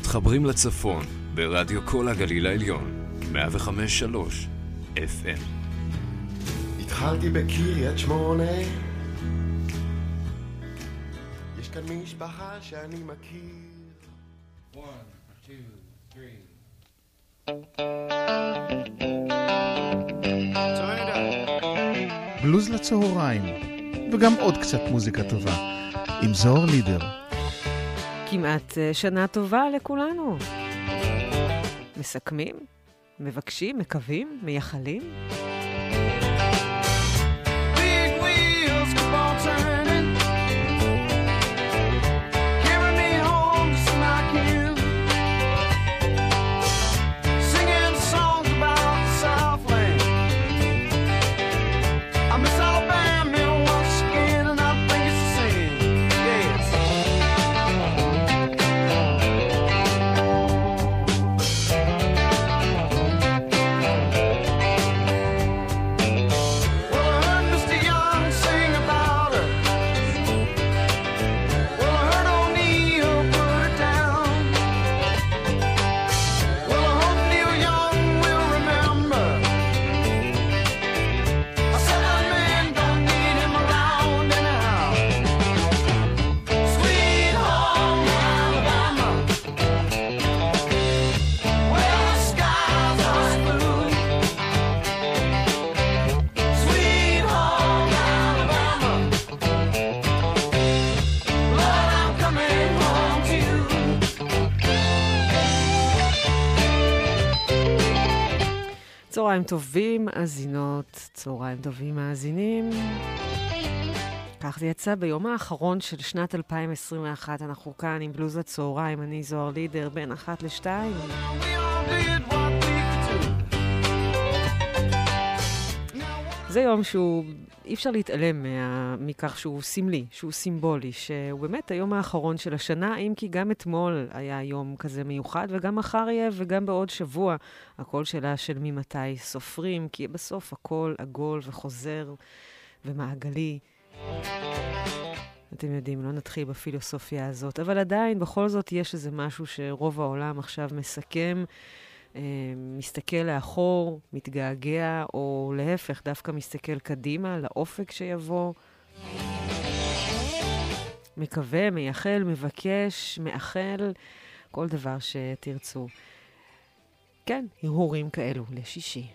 מתחברים לצפון ברדיו כל הגליל העליון 105.3 FM. התחלתי בקריית שמונה, יש כאן משפחה שאני מכיר. 1, 2, 3 בלוז לצהריים וגם עוד קצת מוזיקה טובה עם זוהר לידר. כמעט שנה טובה לכולנו. מסכמים, מבקשים, מקווים, מייחלים. צהריים טובים, מאזינות, צהריים טובים, מאזינים. כך זה יצא ביום האחרון של שנת 2021. אנחנו כאן עם בלוז הצהריים, אני זוהר לידר, בין 1 ל-2. זה יום שהוא, אי אפשר להתעלם מכך שהוא סמלי, שהוא סימבולי, שהוא באמת היום האחרון של השנה, אם כי גם אתמול היה יום כזה מיוחד, וגם מחר יהיה, וגם בעוד שבוע. הכל שאלה של ממתי סופרים, כי בסוף הכל עגול וחוזר ומעגלי. אתם יודעים, לא נתחיל בפילוסופיה הזאת, אבל עדיין, בכל זאת, יש איזה משהו שרוב העולם עכשיו מסכם, מסתכל לאחור, מתגעגע, או להפך, דווקא מסתכל קדימה, לאופק שיבוא. מקווה, מייחל, מבקש, מאחל, כל דבר שתרצו. כן, הרהורים כאלו, לשישי.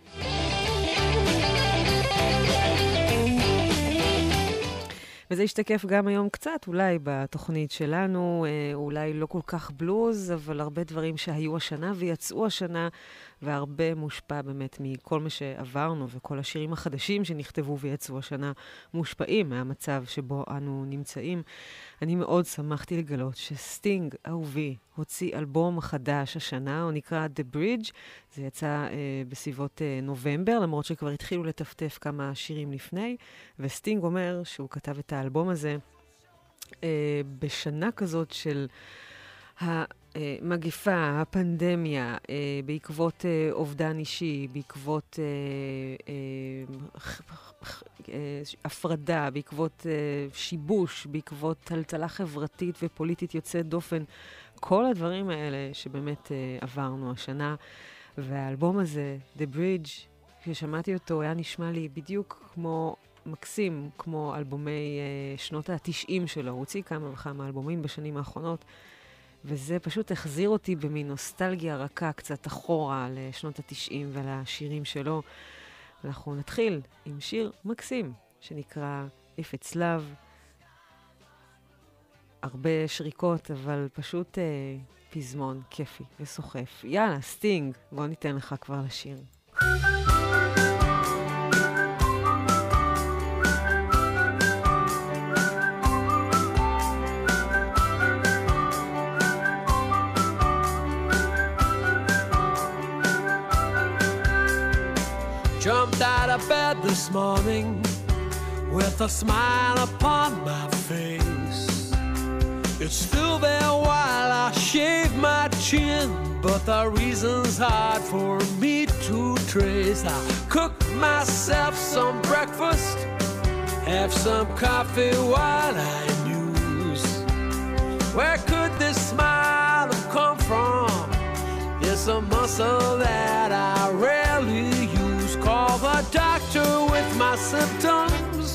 וזה ישתקף גם היום קצת, אולי בתוכנית שלנו, אולי לא כל כך בלוז, אבל הרבה דברים שהיו השנה ויצאו השנה, והרבה מושפע באמת מכל מה שעברנו, וכל השירים החדשים שנכתבו ויצאו השנה מושפעים מהמצב שבו אנו נמצאים. אני מאוד שמחתי לגלות שסטינג, אהובי, הוציא אלבום חדש השנה, הוא נקרא The Bridge, זה יצא בסביבות נובמבר, למרות שכבר התחילו לטפטף כמה שירים לפני, וסטינג אומר שהוא כתב את האלבום הזה בשנה כזאת של המגיפה, הפנדמיה, בעקבות אובדן אישי, בעקבות הפרדה, בעקבות שיבוש, בעקבות טלטלה חברתית ופוליטית יוצאת דופן, כל הדברים האלה שבאמת עברנו השנה. והאלבום הזה, The Bridge, כששמעתי אותו, היה נשמע לי בדיוק כמו מקסים, כמו אלבומי שנות ה-90 שלו. הוא הוציא כמה וכמה אלבומים בשנים האחרונות, וזה פשוט החזיר אותי במין נוסטלגיה רכה קצת אחורה לשנות ה-90 ולשירים שלו. אנחנו נתחיל עם שיר מקסים שנקרא If It's Love. הרבה שריקות, אבל פשוט פזמון כיפי וסוחף. יאללה, סטינג, בוא ניתן לך כבר לשיר. Jumped out of bed this morning with a smile upon my face. It's still there while I shave my chin, but the reason's hard for me to trace. I cook myself some breakfast, have some coffee while I muse. Where could this smile have come from? It's a muscle that I rarely use. Call the doctor with my symptoms.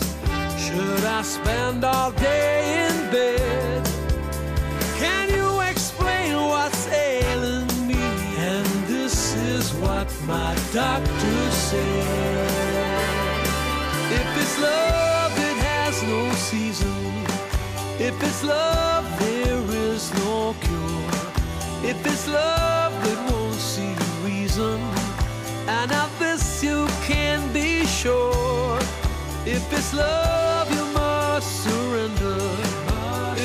Should I spend all day in bed? Can you explain what's ailing me? And this is what my doctor said. If it's love, it has no season. If it's love, there is no cure. If it's love, it won't see reason. And of this you can be sure. If it's love, you must surrender.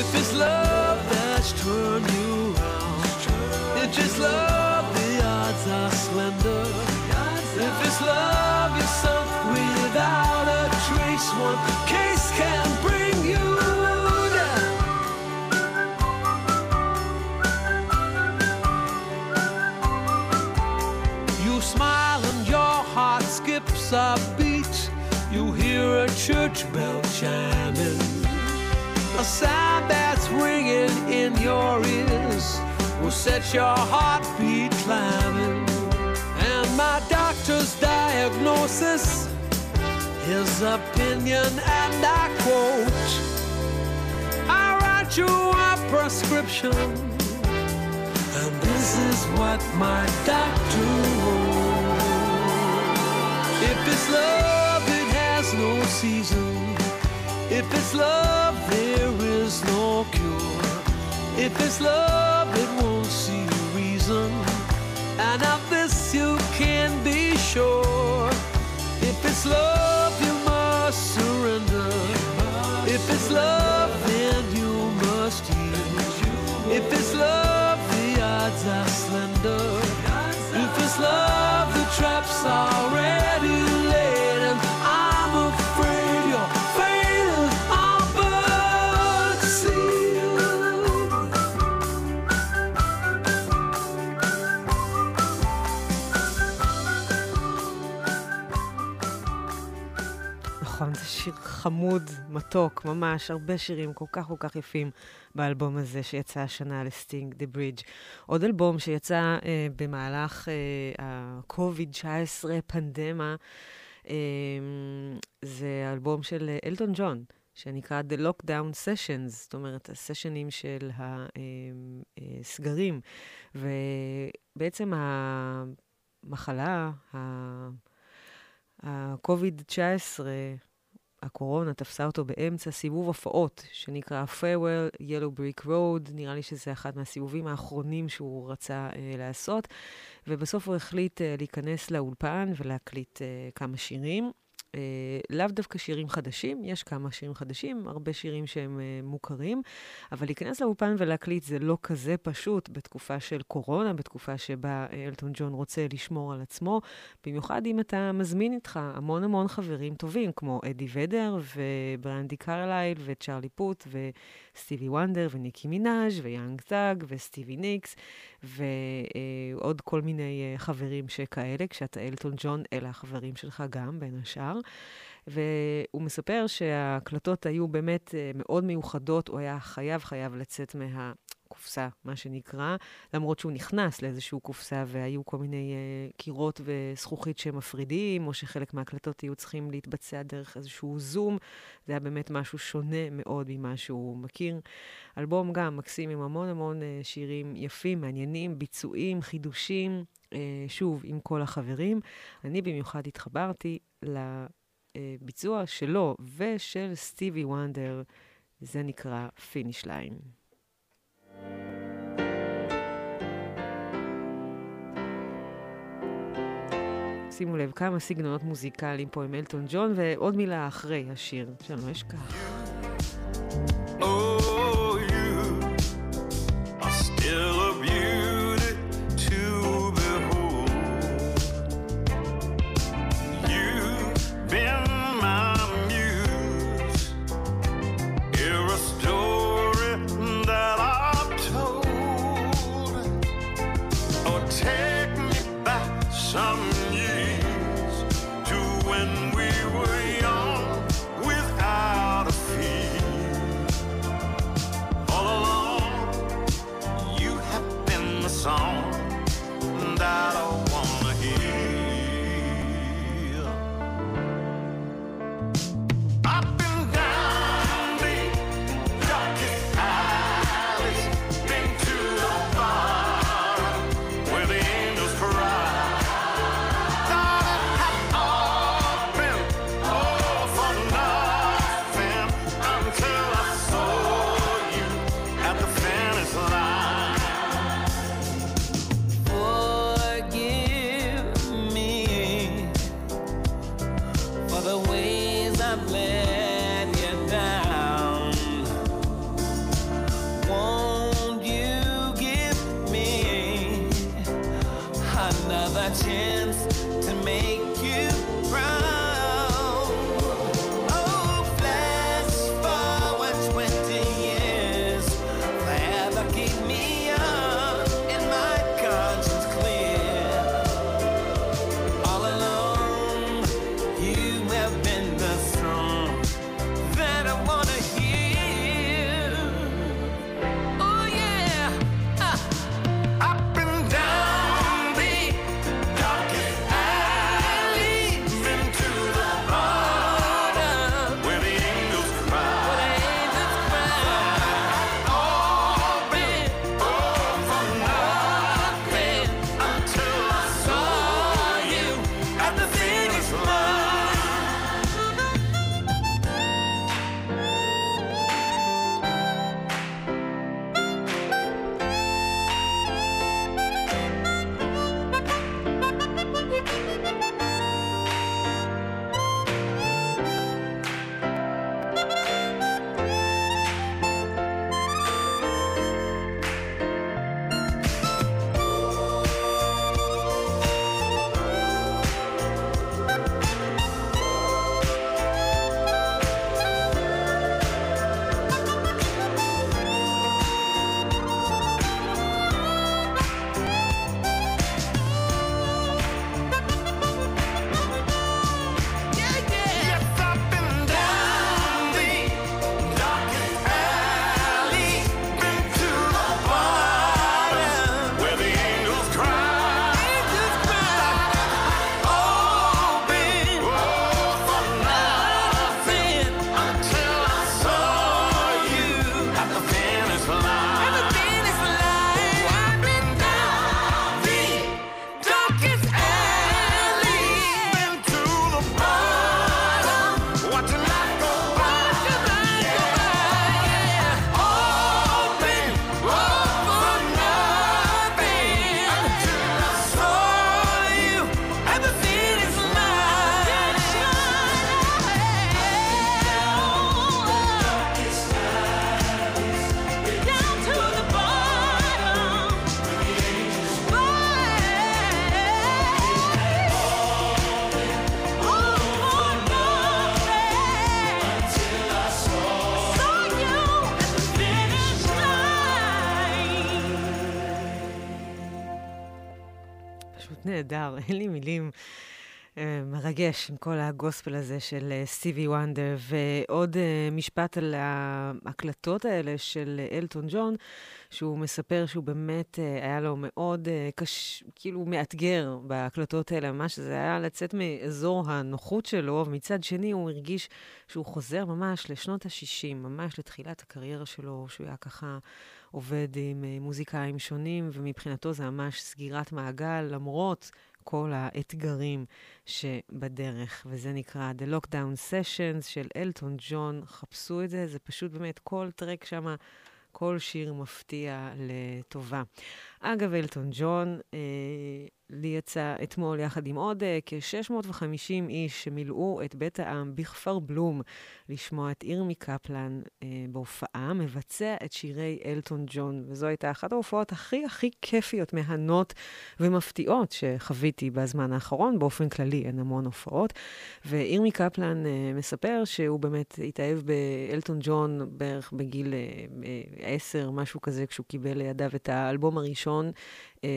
If it's love that's turned you round, if it's love, the odds are slender. If it's love, you're sunk without a trace. One case can bring you. A beat, you hear a church bell chiming, a sound that's ringing in your ears will set your heartbeat climbing. And my doctor's diagnosis, his opinion, and I quote, I write you a prescription, and this is what my doctor wrote. If it's love, it has no season. If it's love, there is no cure. If it's love, it won't see reason. And of this you can be sure. If it's love, you must surrender. If it's love, then you must yield. If it's love, the odds are slender. If it's love, the traps are ready. נכון, זה שיר חמוד, מתוק, ממש, הרבה שירים כל כך כל כך יפים באלבום הזה שיצא השנה לסטינג, The Bridge. עוד אלבום שיצא במהלך ה-COVID-19 פנדמה, זה אלבום של אלטון ג'ון, שנקרא The Lockdown Sessions, זאת אומרת, הסשנים של הסגרים, ובעצם המחלה, ה-COVID-19, הקורונה, תפסה אותו באמצע סיבוב הופעות, שנקרא Fairwell Yellow Brick Road, נראה לי שזה אחד מהסיבובים האחרונים שהוא רצה לעשות, ובסוף הוא החליט להיכנס לאולפן ולהקליט כמה שירים, לאו דווקא שירים חדשים, יש כמה שירים חדשים, הרבה שירים שהם מוכרים, אבל להיכנס לאולפן ולהקליט זה לא כזה פשוט בתקופה של קורונה, בתקופה שבה אלטון ג'ון רוצה לשמור על עצמו, במיוחד אם אתה מזמין איתך המון המון חברים טובים, כמו אדי ודר וברנדי קרלייל וצ'רלי פוט וסטיבי וונדר וניקי מינאז' ויאנג טאג וסטיבי ניקס ועוד כל מיני חברים שכאלה, כשאתה אלטון ג'ון, אלה החברים שלך גם בין השאר. והוא מספר שההקלטות היו באמת מאוד מיוחדות, הוא היה חייב לצאת מהקופסה, מה שנקרא, למרות שהוא נכנס לאיזשהו קופסה, והיו כל מיני קירות וזכוכית שמפרידים, או שחלק מההקלטות היו צריכים להתבצע דרך איזשהו זום, זה היה באמת משהו שונה מאוד ממה שהוא מכיר. אלבום גם מקסים עם המון המון שירים יפים, מעניינים, ביצועים, חידושים, שוב עם כל החברים. אני במיוחד התחברתי לביצוע שלו ושל סטיבי וונדר, זה נקרא Finish Line. שימו לב כמה סגנונות מוזיקליים פה עם אלטון ג'ון, ועוד מילה אחרי השיר שלא אשכח. Oh, you are still a beauty to behold. You've been my muse. You're a story that I've told. Oh, take me back some years to when we were young without a fear. All along, you have been the song that another chance to make you proud. Oh, flash forward 20 years, forever keep me young and my conscience clear. All along, you have been the song that I wanna hear. Oh yeah, up and down the darkest alleys into the bottom, where the angels cry. where the angels cry. All been all from nothing until I saw you at the finish line. Yes, up and down the darkest alley, been to the bottom, where the angels cry. All been all from nothing until I saw you at the finish line. Up and down the darkest alley, been to the bottom, watching life go by. Yeah, all been all for nothing until I saw you at the finish line. Down to the bottom. פשוט נהדר, אין לי מילים. מרגש עם כל הגוספל הזה של סטיבי וונדר. ועוד משפט על ההקלטות האלה של אלטון ג'ון, שהוא מספר שהוא באמת היה לו מאוד כאילו מאתגר בהקלטות האלה, ממש זה היה לצאת מאזור הנוחות שלו, ומצד שני הוא הרגיש שהוא חוזר ממש לשנות ה-60, ממש לתחילת הקריירה שלו, שהוא היה ככה עובד עם מוזיקאים שונים, ומבחינתו זה ממש סגירת מעגל, למרות כל האתגרים שבדרך, וזה נקרא The Lockdown Sessions של אלטון ג'ון. חפשו את זה, זה פשוט באמת כל טרק שם, כל שיר מפתיע לטובה. אגב, אלטון ג'ון, לי יצא אתמול יחד עם עוד כ-650 איש שמילאו את בית העם בכפר בלום לשמוע את עירמי קפלן בהופעה, מבצע את שירי אלטון ג'ון, וזו הייתה אחת ההופעות הכי כיפיות, מהנות ומפתיעות שחוויתי בזמן האחרון. באופן כללי אין המון הופעות, ועירמי קפלן מספר שהוא באמת התאהב באלטון ג'ון בערך בגיל 10, משהו כזה, כשהוא קיבל לידיו את האלבום הראשון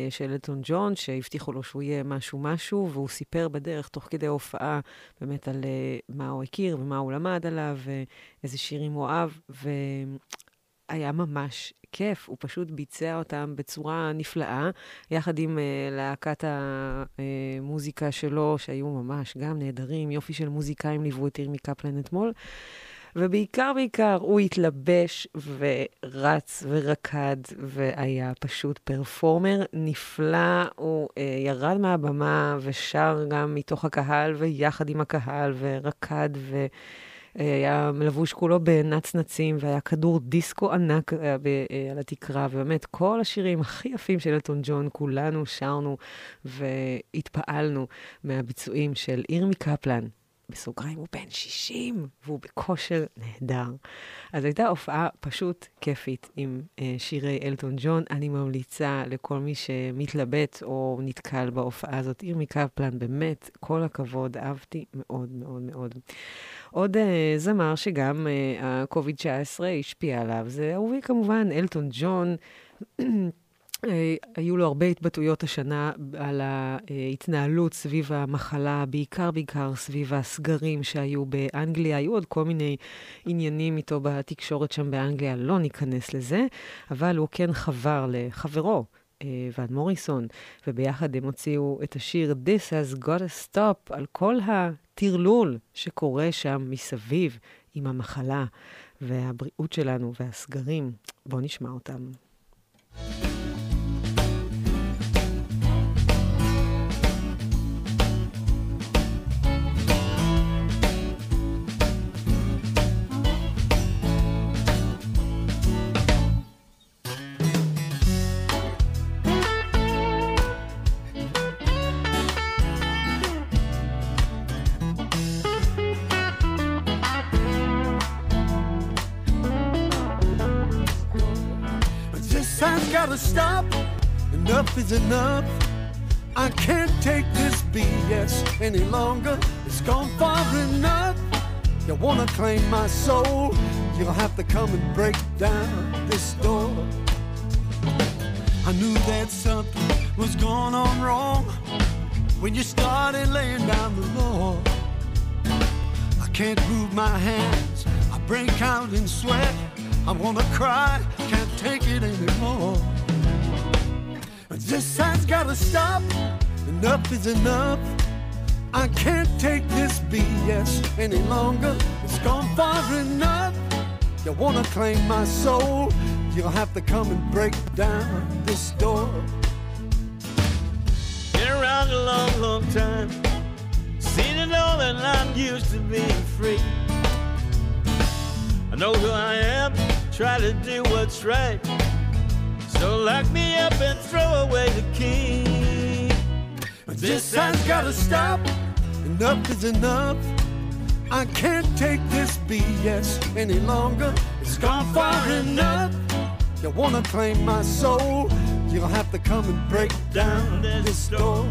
של אלטון ג'ון, שהבטיחו לו שהוא יהיה משהו, והוא סיפר בדרך, תוך כדי ההופעה, באמת על מה הוא הכיר ומה הוא למד עליו, ואיזה שירים הוא אהב, והיה ממש כיף. הוא פשוט ביצע אותם בצורה נפלאה, יחד עם להקת המוזיקה שלו, שהיו ממש גם נהדרים, יופי של מוזיקאים ליוו את עירמי קפלן אתמול, ובעיקר הוא התלבש ורץ ורקד, והיה פשוט פרפורמר נפלא. הוא ירד מהבמה ושר גם מתוך הקהל ויחד עם הקהל, ורקד, והיה מלבוש כולו בנצנצים, והיה כדור דיסקו ענק על התקרה, ובאמת כל השירים הכי יפים של אלטון ג'ון, כולנו שרנו והתפעלנו מהביצועים של עירמי קפלן. בסוגריים הוא בן 60, והוא בכושר נהדר. אז הייתה הופעה פשוט כיפית עם שירי אלטון ג'ון. אני ממליצה לכל מי שמתלבט או נתקל בהופעה הזאת. ירמי קפלן, באמת, כל הכבוד, אהבתי מאוד מאוד מאוד. עוד זמר שגם ה-COVID-19 השפיע עליו, זה אהובי כמובן, אלטון ג'ון. היו לו הרבה התבטאויות השנה על ההתנהלות סביב המחלה, בעיקר סביב הסגרים שהיו באנגליה. היו עוד כל מיני עניינים איתו בתקשורת שם באנגליה, לא ניכנס לזה, אבל הוא כן חבר לחברו, ון מוריסון, וביחד הם הוציאו את השיר This Has Gotta Stop, על כל התרלול שקורה שם מסביב עם המחלה והבריאות שלנו והסגרים. בואו נשמע אותם. Stop, enough is enough. I can't take this BS any longer. It's gone far enough. You wanna claim my soul, you'll have to come and break down this door. I knew that something was going on wrong when you started laying down the law. I can't move my hands, I break out in sweat. I wanna cry, can't take it anymore. This has gotta stop, enough is enough. I can't take this BS any longer. It's gone far enough. You wanna claim my soul, you'll have to come and break down this door. Been around a long, long time, seen it all, and I'm used to being free. I know who I am, try to do what's right. So lock me up and throw away the key. This has gotta stop, enough is enough. I can't take this BS any longer. It's gone far enough. You wanna claim my soul, you'll have to come and break down this door.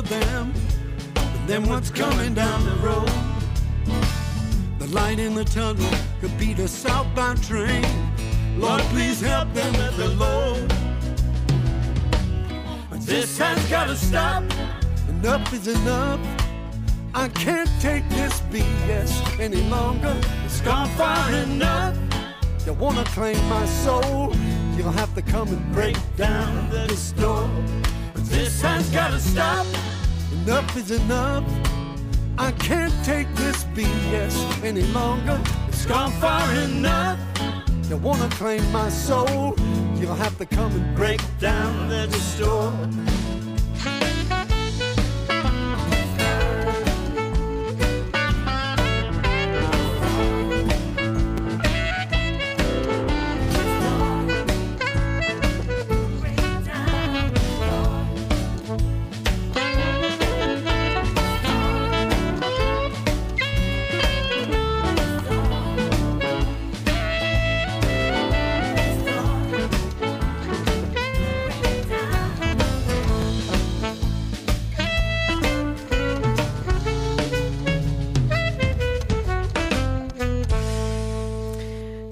For them, and then what's coming down the road? The light in the tunnel could be the southbound train. Lord, please help them with the load. This has gotta stop. Enough is enough. I can't take this BS any longer. It's gone far enough. You wanna claim my soul? You'll have to come and break down this door. This has gotta stop. Enough is enough. I can't take this BS any longer. It's gone far enough. You wanna claim my soul? You'll have to come and break down that door.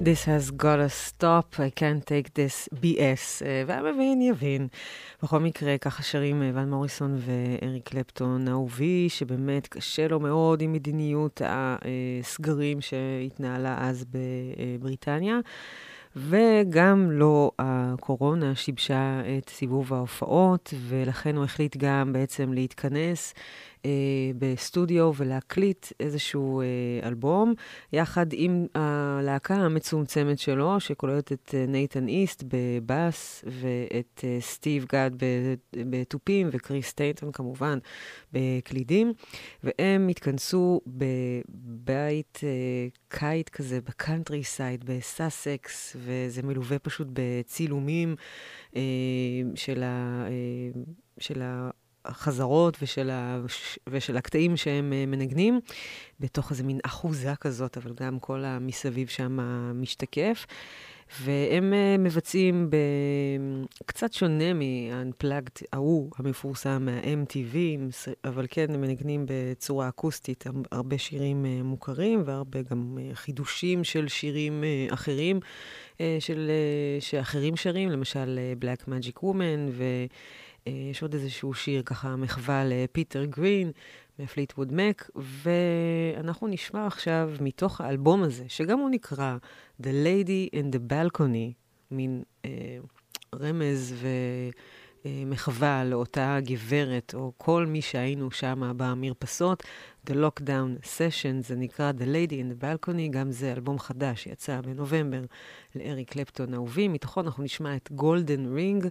This has got to stop, I can't take this BS, והמבין יבין. בכל מקרה, ככה שרים ון מוריסון ואריק קלפטון, אהובי, שבאמת קשה לו מאוד עם מדיניות הסגרים שהתנהלה אז בבריטניה, וגם לא הקורונה שיבשה את סיבוב ההופעות, ולכן הוא החליט גם בעצם להתכנס בסטודיו ולהקליט איזשהו אלבום, יחד עם הלהקה המצומצמת שלו, שכוללת את נייתן איסט בבאס, ואת סטיב גאד בטופים, וקריס טייטון כמובן בקלידים, והם התכנסו בבית קייט כזה, בקאנטרי סייד, בסאסקס, וזה מלווה פשוט בצילומים של החזרות ושל הקטעים שהם מנגנים, בתוך איזה מין אחוזה כזאת, אבל גם כל המסביב שם משתקף, והם מבצעים קצת שונה מה-unplugged ההוא, המפורסם מה-MTV, אבל כן הם מנגנים בצורה אקוסטית, הרבה שירים מוכרים, והרבה גם חידושים של שירים אחרים, שאחרים שרים, למשל Black Magic Woman, ו... יש עוד איזשהו שיר, ככה, מחווה לפיטר גרין, מפליטווד מק, ואנחנו נשמע עכשיו מתוך האלבום הזה, שגם הוא נקרא The Lady in the Balcony, מין רמז ומחווה לאותה גברת, או כל מי שהיינו שם במרפסות, The Lockdown Sessions, זה נקרא The Lady in the Balcony, גם זה אלבום חדש, יצא בנובמבר לאריק קלפטון אהובי. מתוכו אנחנו נשמע את Golden Ring,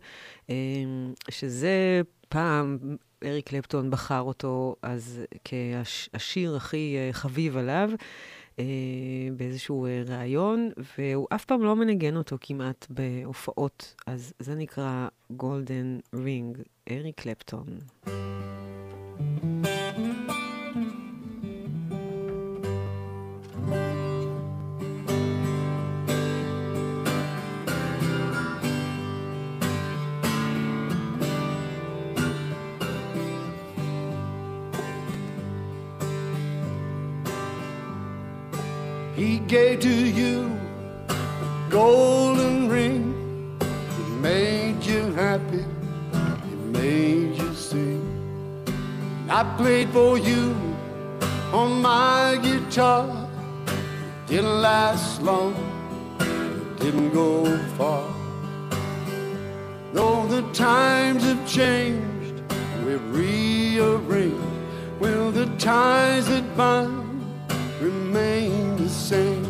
שזה פעם אריק קלפטון בחר אותו אז כשיר הכי חביב עליו, באיזשהו רעיון, והוא אף פעם לא מנגן אותו כמעט בהופעות, אז זה נקרא Golden Ring, אריק קלפטון. He gave to you a golden ring. It made you happy, it made you sing. I played for you on my guitar. It didn't last long, it didn't go far. Though the times have changed, we've rearranged. Will the ties that bind remain the same?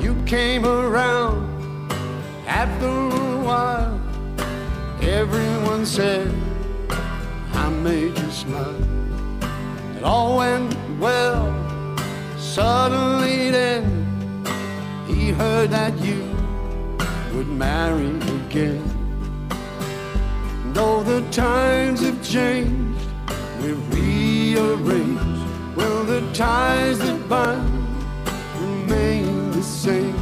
You came around after a while. Everyone said I made you smile. It all went well. Suddenly then he heard that you would marry again. Though the times have changed, we've rearranged. Will the ties that bind remain the same?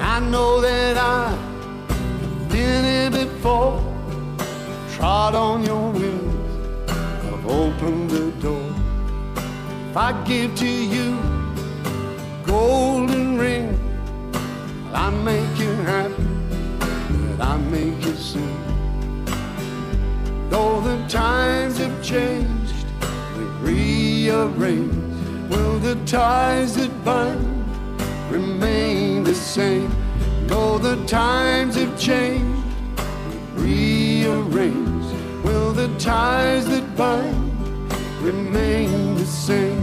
I know that I've been here before, trod on your wings, I've opened the door. If I give to you a golden ring, well, I make you happy, but I make you sing. Though the times have changed, we've rearranged. Will the ties that bind remain the same? Though the times have changed, rearranged. Will the ties that bind remain the same.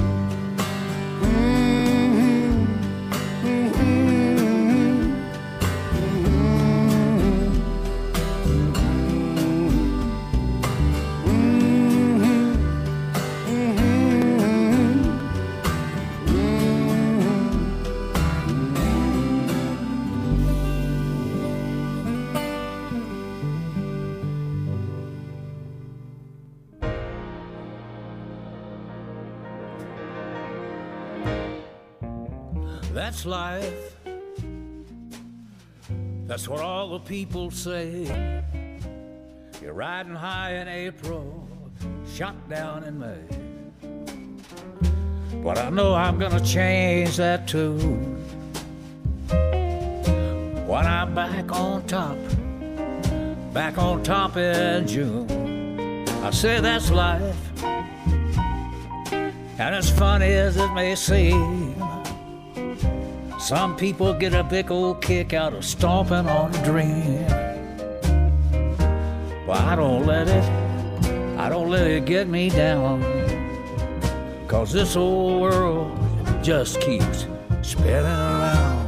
That's life, that's what all the people say. You're riding high in April, shot down in May. But I know I'm gonna change that tune when I'm back on top in June. I say that's life, and as funny as it may seem, some people get a big old kick out of stomping on a dream. But I don't let it get me down, 'cause this old world just keeps spinning around.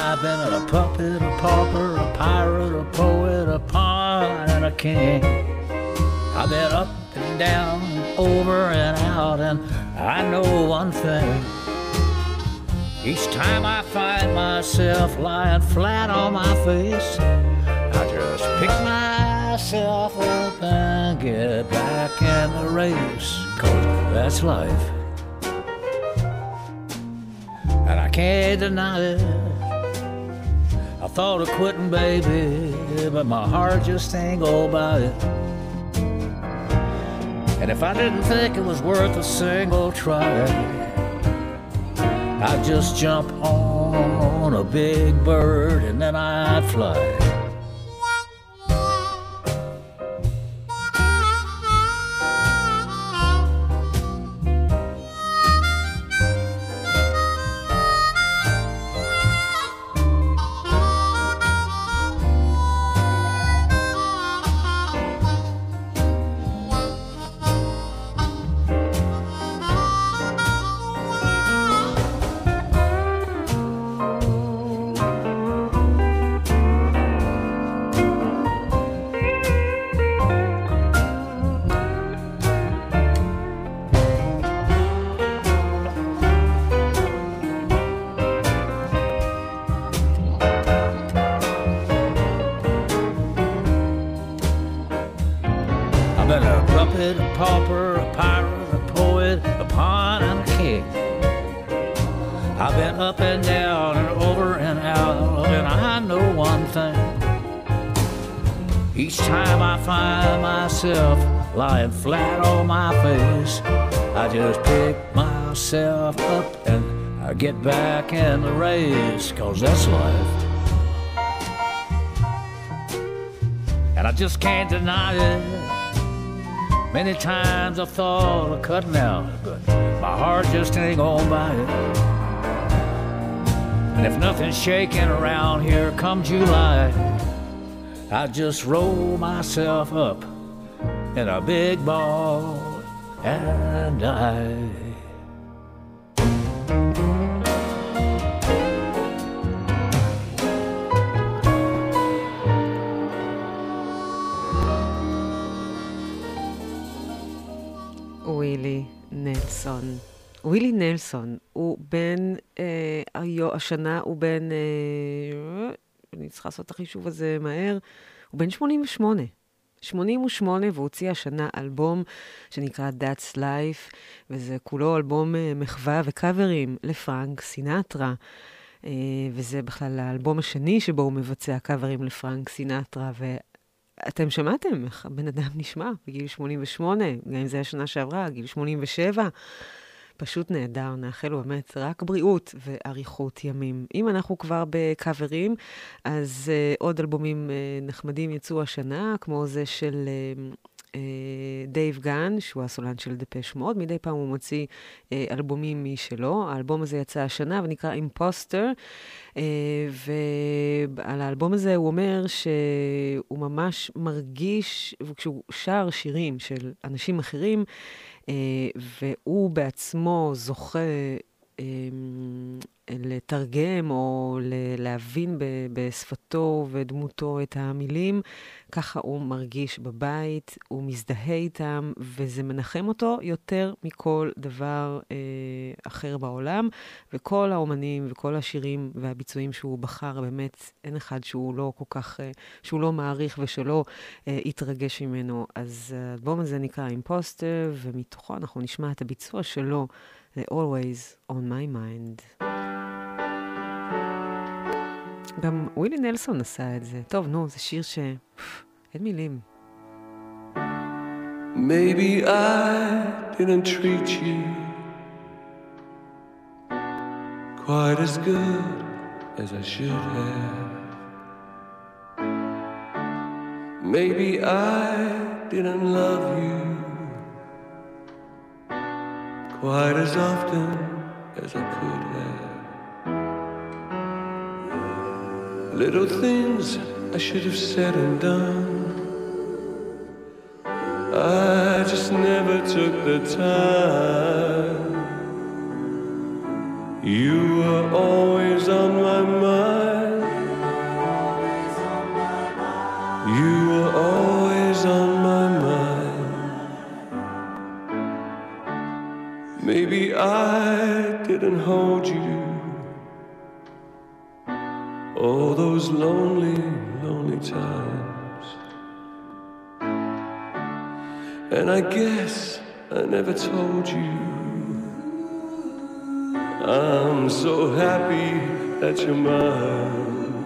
I've been a puppet, a pauper, a pirate, a poet, a pawn, and a king. I've been up and down, over and out, and I know one thing. Each time I find myself lying flat on my face, I just pick myself up and get back in the race. 'Cause that's life, and I can't deny it. I thought of quitting, baby, but my heart just ain't go by it. And if I didn't think it was worth a single try, I'd just jump on a big bird and then I'd fly. Lying flat on my face, I just pick myself up and I get back in the race. 'Cause that's life, and I just can't deny it. Many times I thought of cutting out, but my heart just ain't gonna buy it. And if nothing's shaking around here come July, I just roll myself up in a big ball and I. ווילי נלסון. ווילי נלסון הוא בן, השנה הוא בן, אני צריכה לעשות את החישוב הזה מהר, הוא בן 88. 88, והוציא השנה אלבום שנקרא That's Life, וזה כולו אלבום מחווה וקאברים לפרנק סינטרה, וזה בכלל האלבום השני שבו הוא מבצע קאברים לפרנק סינטרה, ואתם שמעתם איך הבן אדם נשמע בגיל 88, גם אם זה השנה שעברה, גיל 87, פשוט נהדר, נאחל באמת רק בריאות ואריכות ימים. אם אנחנו כבר בקאברים, אז עוד אלבומים נחמדים יצאו השנה, כמו זה של דייב גאן, שהוא הסולן של דפש מוד, מדי פעם הוא מוציא אלבומים משלו, האלבום הזה יצא השנה ונקרא אימפוסטר, ועל האלבום הזה הוא אומר שהוא ממש מרגיש, וכשהוא שר שירים של אנשים אחרים, והוא בעצמו זוכה לתרגם או להבין בשפתו ודמותו את המילים, ככה הוא מרגיש בבית, הוא מזדהה איתם, וזה מנחם אותו יותר מכל דבר אחר בעולם, וכל האומנים וכל השירים והביצועים שהוא בחר, באמת אין אחד שהוא לא כל כך, שהוא לא מעריך ושלא יתרגש ממנו. אז האלבום הזה נקרא אימפוסטר, ומתוכו אנחנו נשמע את הביצוע שלו, They're always on my mind. גם ווילי נלסון עשה את זה. טוב, נו, זה שיר ש... אין מילים. Maybe I didn't treat you quite as good as I should have. Maybe I didn't love you quite as often as I could have. Little things I should have said and done, I just never took the time. You were always on my mind, you were always on my mind. Maybe I didn't hold you all those lonely, lonely times. And I guess I never told you I'm so happy that you're mine.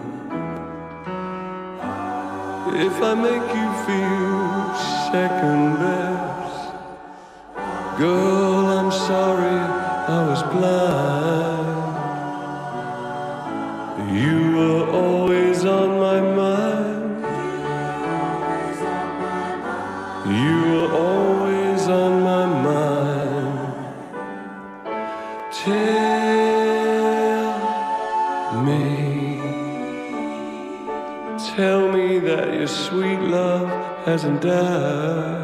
If I make you feel second best, girl, I'm sorry I was blind. You were always on my mind, you were always on my mind. Tell me that your sweet love hasn't died.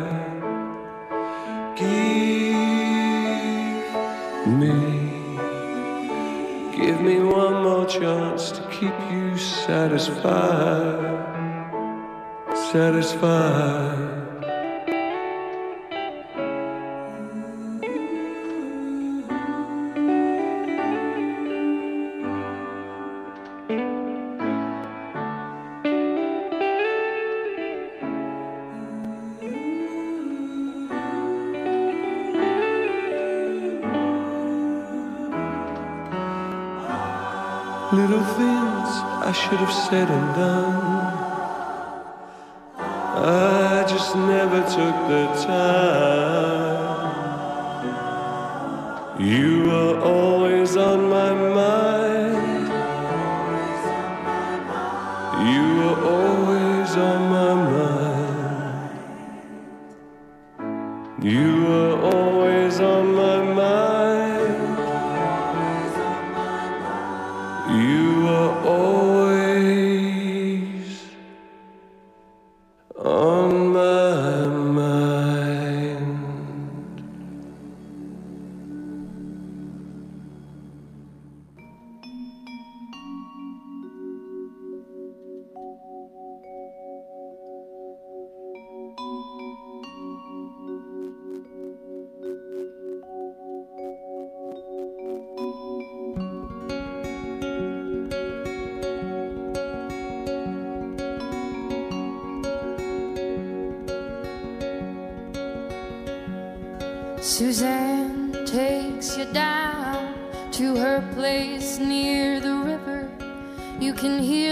Give me one more chance to keep you satisfied, satisfied. Should have said and done, I just never took the time. You were always on my mind, you were always on my mind, you were always on my mind, you were always. Suzanne takes you down to her place near the river. You can hear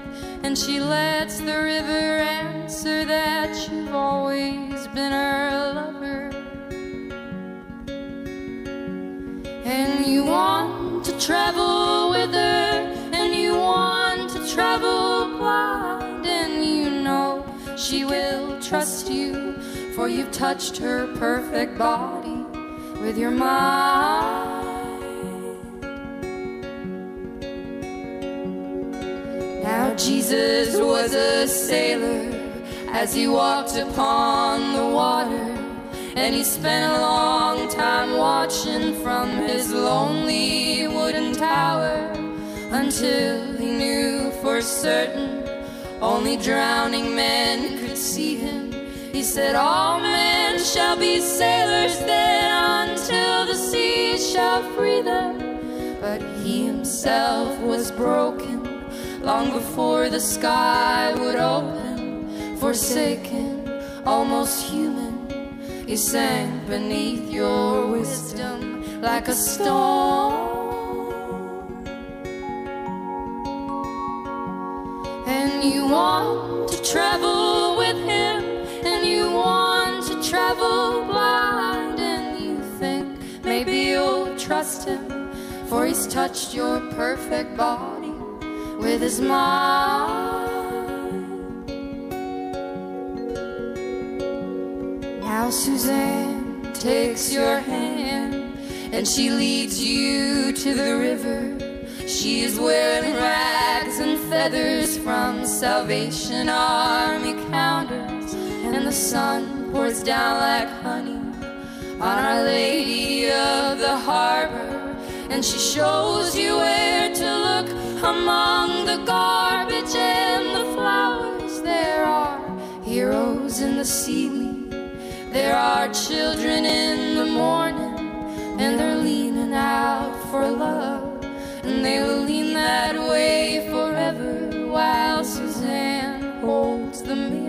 and she lets the river answer that you've always been her lover. And you want to travel with her, and you want to travel blind, and you know she will trust you, for you've touched her perfect body with your mind. Now Jesus was a sailor as he walked upon the water, and he spent a long time watching from his lonely wooden tower, until he knew for certain only drowning men could see him. He said, all men shall be sailors then, until the sea shall free them. But he himself was broken long before the sky would open, forsaken, almost human, he sank beneath your wisdom like a stone. And you want to travel with him, and you want to travel blind, and you think maybe you'll trust him, for he's touched your perfect body with his mind. Now Suzanne takes your hand and she leads you to the river. She is wearing rags and feathers from Salvation Army counters, and the sun pours down like honey on Our Lady of the Harbor. And she shows you where to look among the garbage and the flowers. There are heroes in the seaweed, there are children in the morning, and they're leaning out for love, and they will lean that way forever while Suzanne holds the mirror.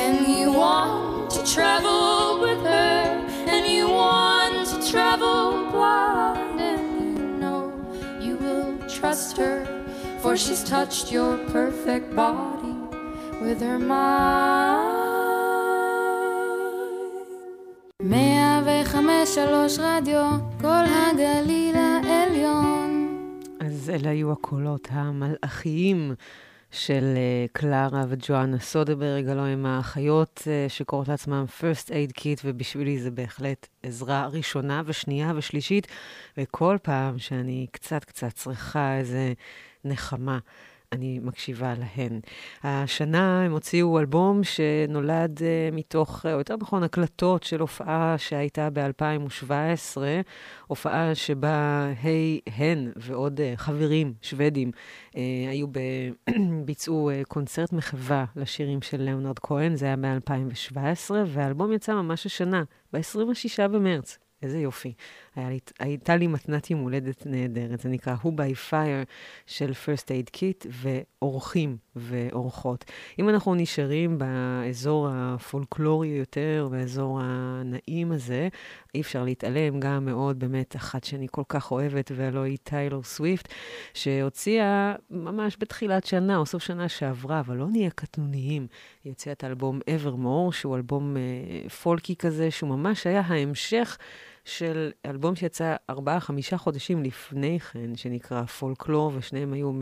And you want to travel with her, and you want to travel blind, trust her, for she's touched your perfect body with her mind. 105.3 רדיו, כל הגליל העליון. אז אלה היו הקולות המלאכיים של קלרה וג'ואנה סודברג, הלוא הם האחיות שקוראות לעצמם First Aid Kit, ובשבילי זה בהחלט עזרה ראשונה ושנייה ושלישית, וכל פעם שאני קצת צריכה איזה נחמה, אני מקשיבה להן. השנה הם הוציאו אלבום שנולד מתוך, או יותר נכון, הקלטות של הופעה שהייתה ב-2017, הופעה שבה הן ועוד חברים שוודים היו ביצעו קונצרט מחווה לשירים של ליאונרד כהן, זה היה ב-2017, והאלבום יצא ממש השנה, ב-26 במרץ. איזה יופי. הייתה לי מתנת יום הולדת נהדרת. זה נקרא Who By Fire של First Aid Kit, ואורחים ואורחות. אם אנחנו נשארים באזור הפולקלורי יותר, באזור הנעים הזה, אי אפשר להתעלם גם מאוד, באמת אחת שאני כל כך אוהבת, והלוא היא טיילור סוויפט, שהוציאה ממש בתחילת שנה, או סוף שנה שעברה, אבל לא נהיה קטנוניים. היא הוציאה את האלבום Evermore, שהוא אלבום פולקי כזה, שהוא ממש היה ההמשך של אלבום שיצא 4-5 חודשים לפני כן, שנקרא פולקלור, ושניהם היו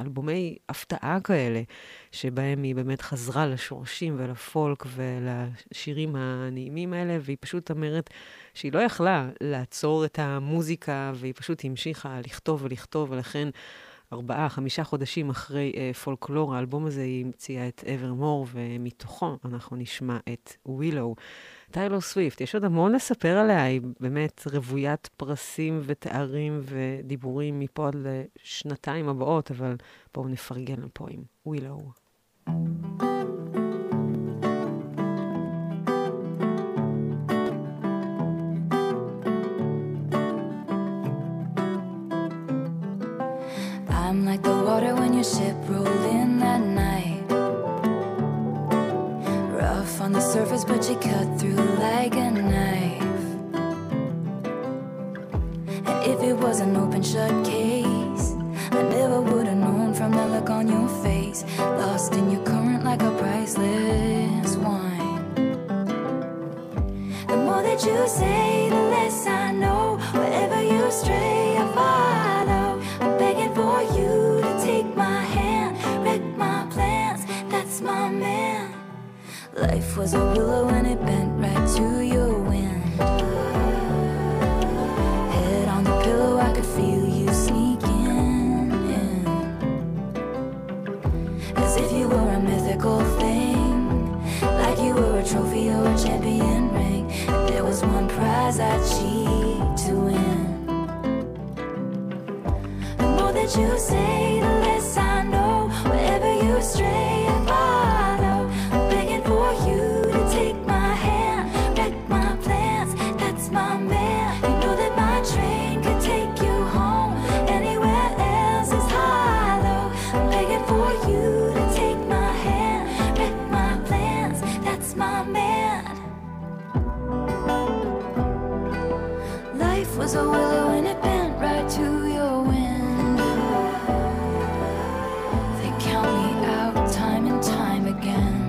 אלבומי הפתעה כאלה, שבהם היא באמת חזרה לשורשים ולפולק ולשירים הנעימים האלה, והיא פשוט אומרת שהיא לא יכלה לעצור את המוזיקה, והיא פשוט המשיכה לכתוב, ולכן 4-5 חודשים אחרי פולקלור, האלבום הזה היא המציאה את Evermore, ומתוכו אנחנו נשמע את Willow. טיילור סוויפט, יש עוד המון לספר עליה, היא באמת רוויית פרסים ותארים ודיבורים מפה עד לשנתיים הבאות, אבל בואו נפרגן פה עם Willow. I'm like the water when your ship rolled in that night, rough on the surface surface, but you cut through like a knife. And if it was an open shut case, I never would have known from the look on your face. Lost in your current like a priceless wine. The more that you say, the less I know. Wherever you stray, I follow. I'm begging for you to take my hand, wreck my plans, that's my man. Life was a willow and it bent right to your wind. Head on the pillow, I could feel you sneaking in. As if you were a mythical thing, like you were a trophy or a champion ring. If there was one prize I'd cheat to win. The more that you say, the less I know. Wherever you stray, I follow. For you to take my hand, wreck my plans, that's my man. You know that my train could take you home, anywhere else is hollow. I'm begging for you to take my hand, wreck my plans, that's my man. Life was a willow and it bent right to your window. They count me out time and time again.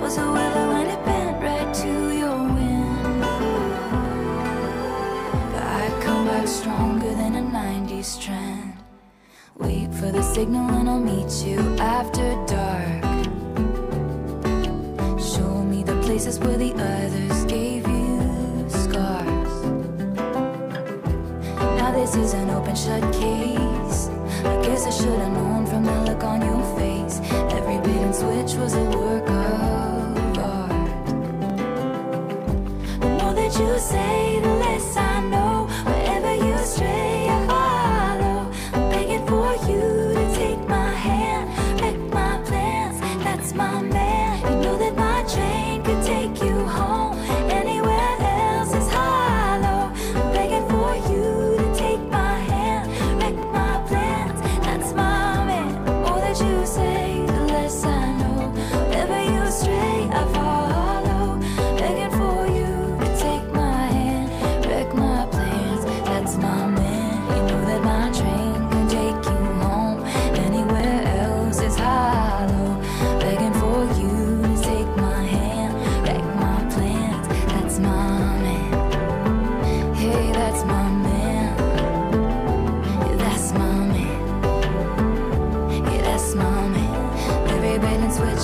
Was a willow and it bent right to your wind. But I come back stronger than a 90s trend. Wait for the signal and I'll meet you after dark. Show me the places where the others gave you scars. Now this is an open shut case. I guess I should have known from the look on your face. Every bait and switch was a work of art. The more that you say, the less I know. Wherever you stray, I follow. I'm begging for you to take my hand, wreck my plans, that's my man. You know that my train could take you home, anywhere else is hollow. I'm begging for you to take my hand, wreck my plans, that's my man. The more that you say,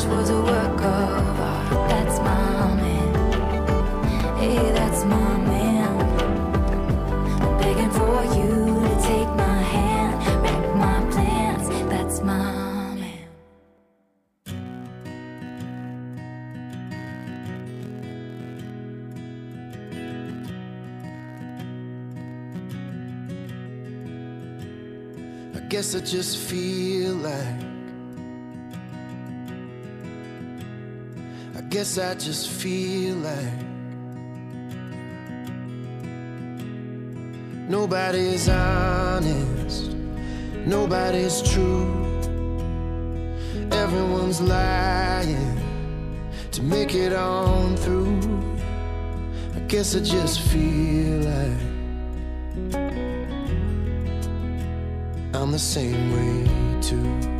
was a work of art. That's my man. Hey, that's my man. Begging for you to take my hand, wreck my plans. That's my man. I guess I just feel like, guess I just feel like nobody's honest, nobody's true. Everyone's lying to make it on through. I guess I just feel like I'm the same way too.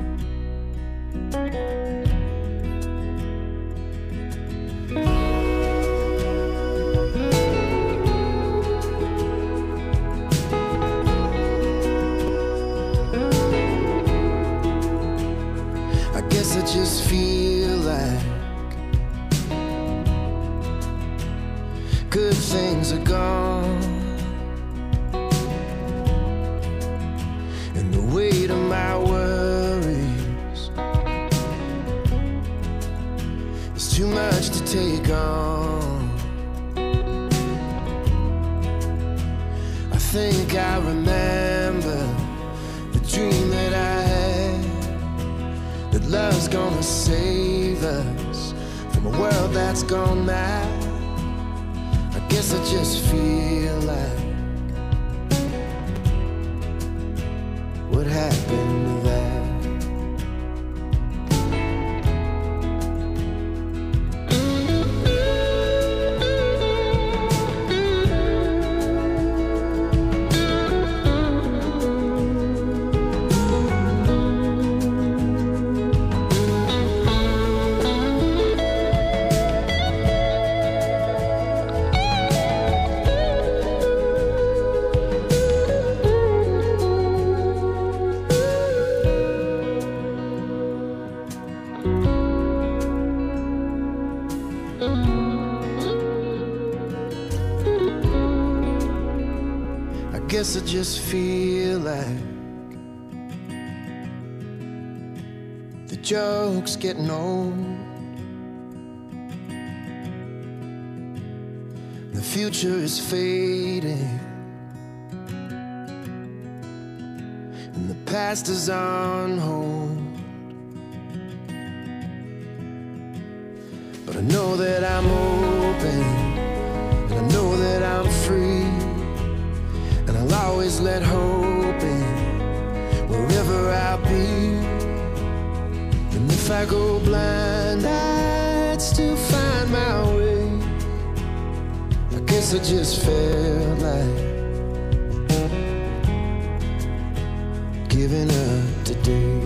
guess I just feel like the joke's getting old. The future is fading and the past is on hold. But I know that I'm open, I know that I'm free, and I'll always let hope in wherever I'll be. And if I go blind, I'd still find my way. I guess I just felt like giving up today.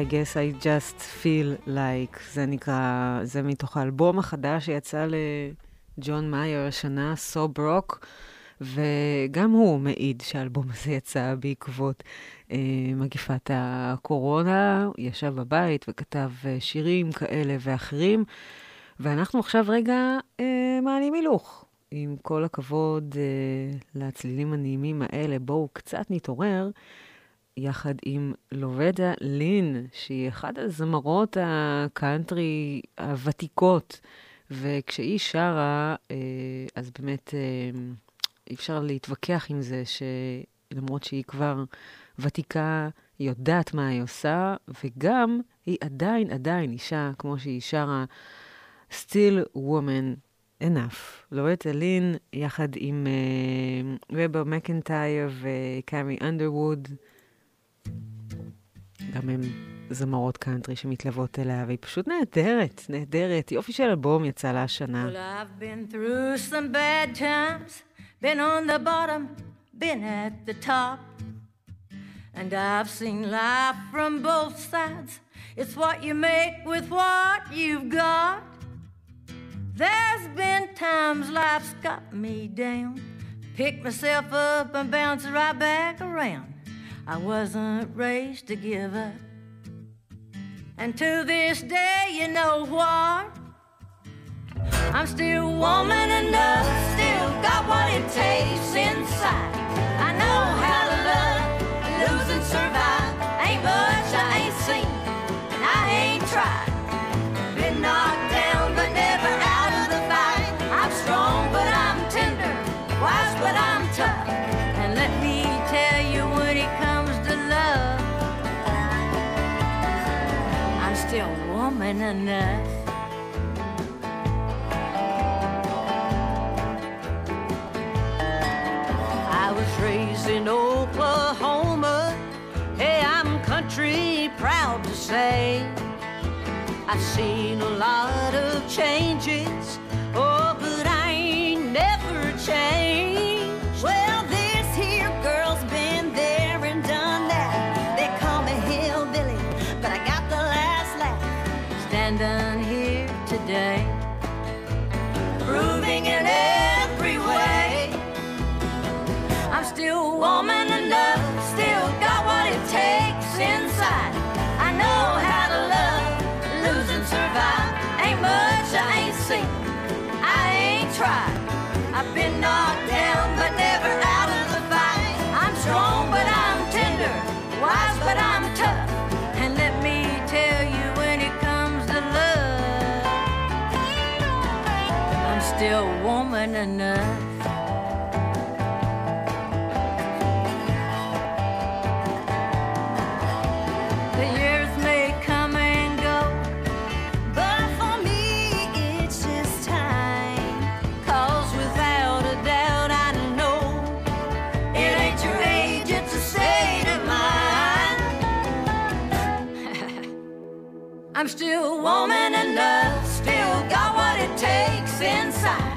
I guess I just feel like, זה נקרא, זה מתוך האלבום החדש שיצא לג'ון מאייר השנה, סוב רוק, וגם הוא מעיד שהאלבום הזה יצא בעקבות מגפת הקורונה. הוא ישב בבית וכתב שירים כאלה ואחרים, ואנחנו עכשיו רגע מעלים הילוך. עם כל הכבוד לצלילים הנעימים האלה, בואו קצת נתעורר, יחד עם לורדה לין, שהיא אחת הזמרות הקאנטרי הוותיקות, וכשהיא שרה, אז באמת אפשר להתווכח עם זה, שלמרות שהיא כבר ותיקה, היא יודעת מה היא עושה, וגם היא עדיין אישה, כמו שהיא שרה, Still Woman, enough. לורדה לין, יחד עם רבה מקנטייר וקארי אנדרווד, גם הם זמרות קאנטרי שמתלוות אליה, והיא פשוט נהדרת. יופי של אלבום יצא לה השנה. Well, I've been through some bad times, been on the bottom, been at the top, and I've seen life from both sides. It's what you make with what you've got. There's been times life's got me down, pick myself up and bounce right back around. I wasn't raised to give up, and to this day, you know what? I'm still woman enough, still got what it takes inside. I know how to love, lose and survive. Ain't much I ain't seen, and I ain't tried. Been knocked down but never out. And let me tell you, when it comes to love, I'm still woman enough. I was raised in Oklahoma. Hey, I'm country proud to say. I've seen a lot of changes. Oh, but I ain't never changed. Well, this here girl's been there and done that. They call me hillbilly, but I got the last laugh. Standing here today, proving in every way, I'm still woman enough, still got what it takes inside. I know how to love, I've been knocked down, but never out of the fight. I'm strong, but I'm tender, wise, but I'm tough. And let me tell you, when it comes to love, I'm still woman enough. I'm still woman enough, still got what it takes inside.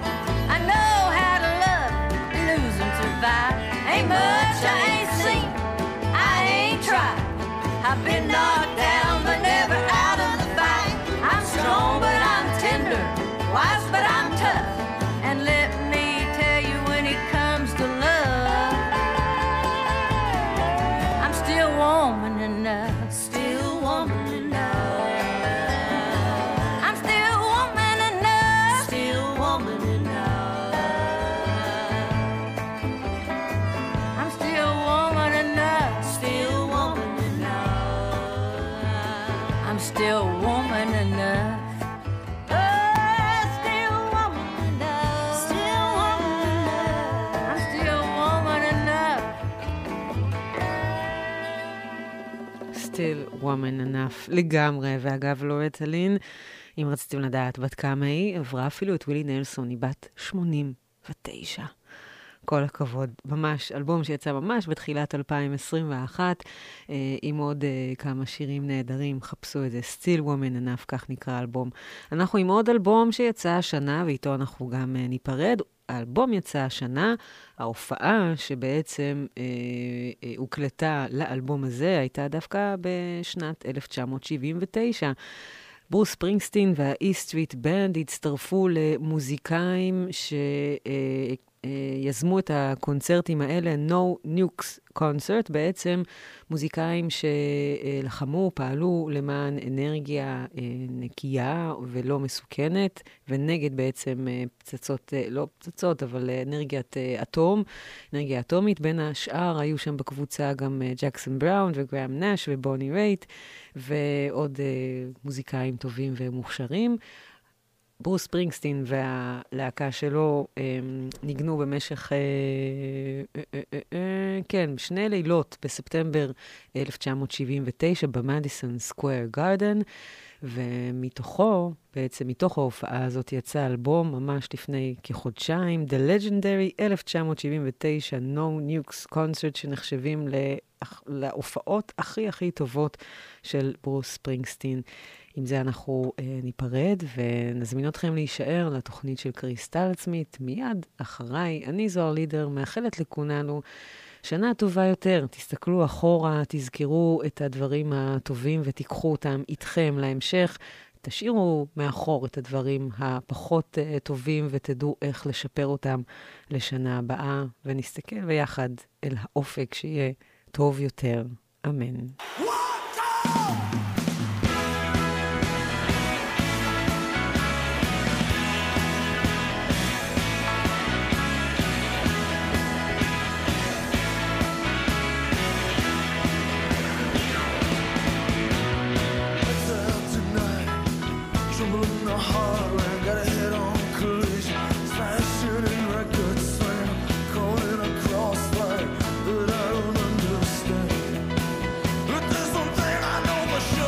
I know how to love, lose and survive. Ain't much I ain't seen, I ain't tried. I've been knocked down, but never out of the fight. I'm strong, but I'm tender, wise, but I'm tough. And let me tell you, when it comes to love, I'm still woman enough, still woman enough. Still woman enough. Still woman enough. Still woman enough. I'm still woman enough. Still woman enough. לגמרי, ואגב, לורטה לין, אם רציתם לדעת בת כמה היא, עברה אפילו את ווילי נלסון, היא בת 89. כל הכבוד, ממש, אלבום שיצא ממש בתחילת 2021, עם עוד כמה שירים נהדרים, חפשו את זה, Still Woman Enough, כך נקרא אלבום. אנחנו עם עוד אלבום שיצא השנה, ואיתו אנחנו גם ניפרד. האלבום יצא השנה, ההופעה שבעצם הוקלטה לאלבום הזה, הייתה דווקא בשנת 1979. ברוס ספרינגסטין והאיסטריט בנד הצטרפו למוזיקאים ש... יזמו את הקונצרטים האלה, No Nukes Concert, בעצם מוזיקאים שלחמו, פעלו למען אנרגיה נקייה ולא מסוכנת, ונגד בעצם פצצות, לא פצצות, אבל אנרגיית אטום, אנרגיה אטומית. בין השאר היו שם בקבוצה גם ג'קסון בראון וגרם נש ובוני רייט, ועוד מוזיקאים טובים ומוכשרים. ברוס ספרינגסטין והלהקה שלו ניגנו במשך, כן, שני לילות בספטמבר 1979 במדיסון סקוואר גארדן, ומתוכו, בעצם מתוך ההופעה הזאת יצא אלבום ממש לפני כחודשיים, The Legendary 1979 No Nukes Concert, שנחשבים להופעות הכי הכי טובות של ברוס ספרינגסטין. עם זה אנחנו ניפרד, ונזמין אתכם להישאר לתוכנית של קריסטל עצמית מיד אחריי. אני זוהר לידר, מאחלת לכולנו שנה טובה יותר. תסתכלו אחורה, תזכרו את הדברים הטובים ותיקחו אותם איתכם להמשך. תשאירו מאחור את הדברים הפחות טובים ותדעו איך לשפר אותם לשנה הבאה, ונסתכל ביחד אל האופק שיהיה טוב יותר. אמן. But there's something I know for sure.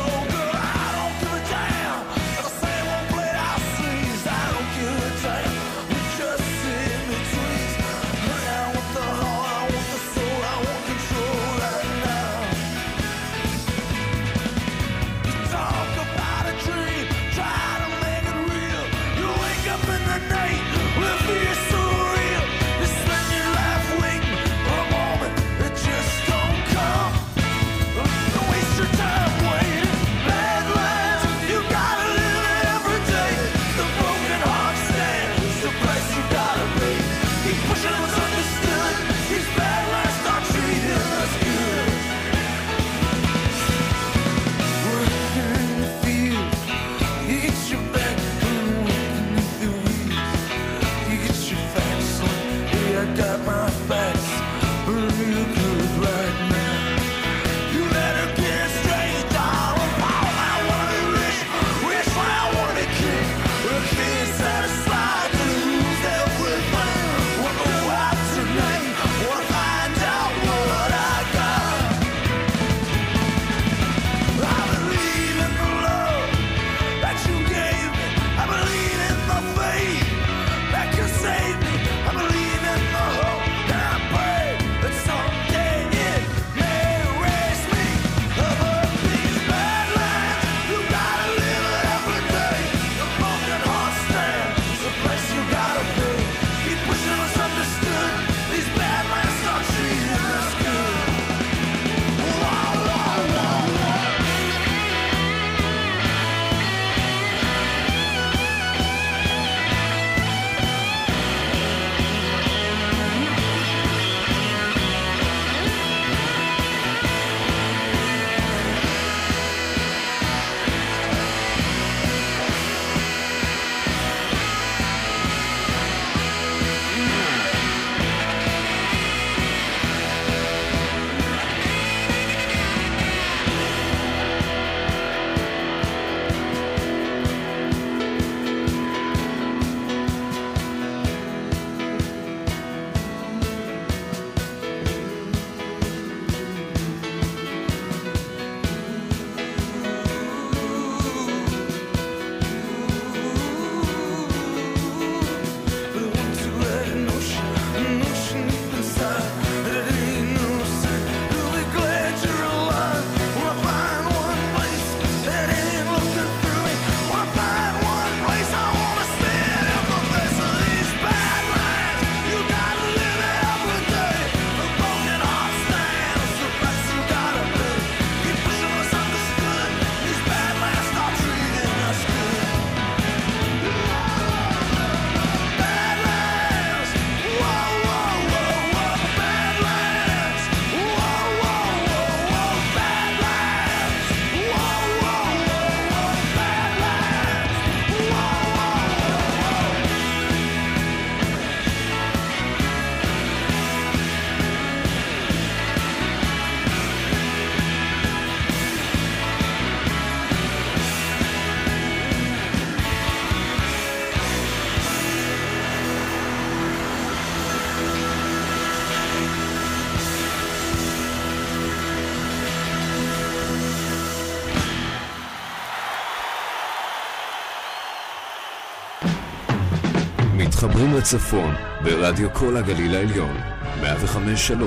מתחברים לצפון ברדיו כל הגליל העליון 105.3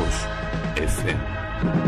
FM.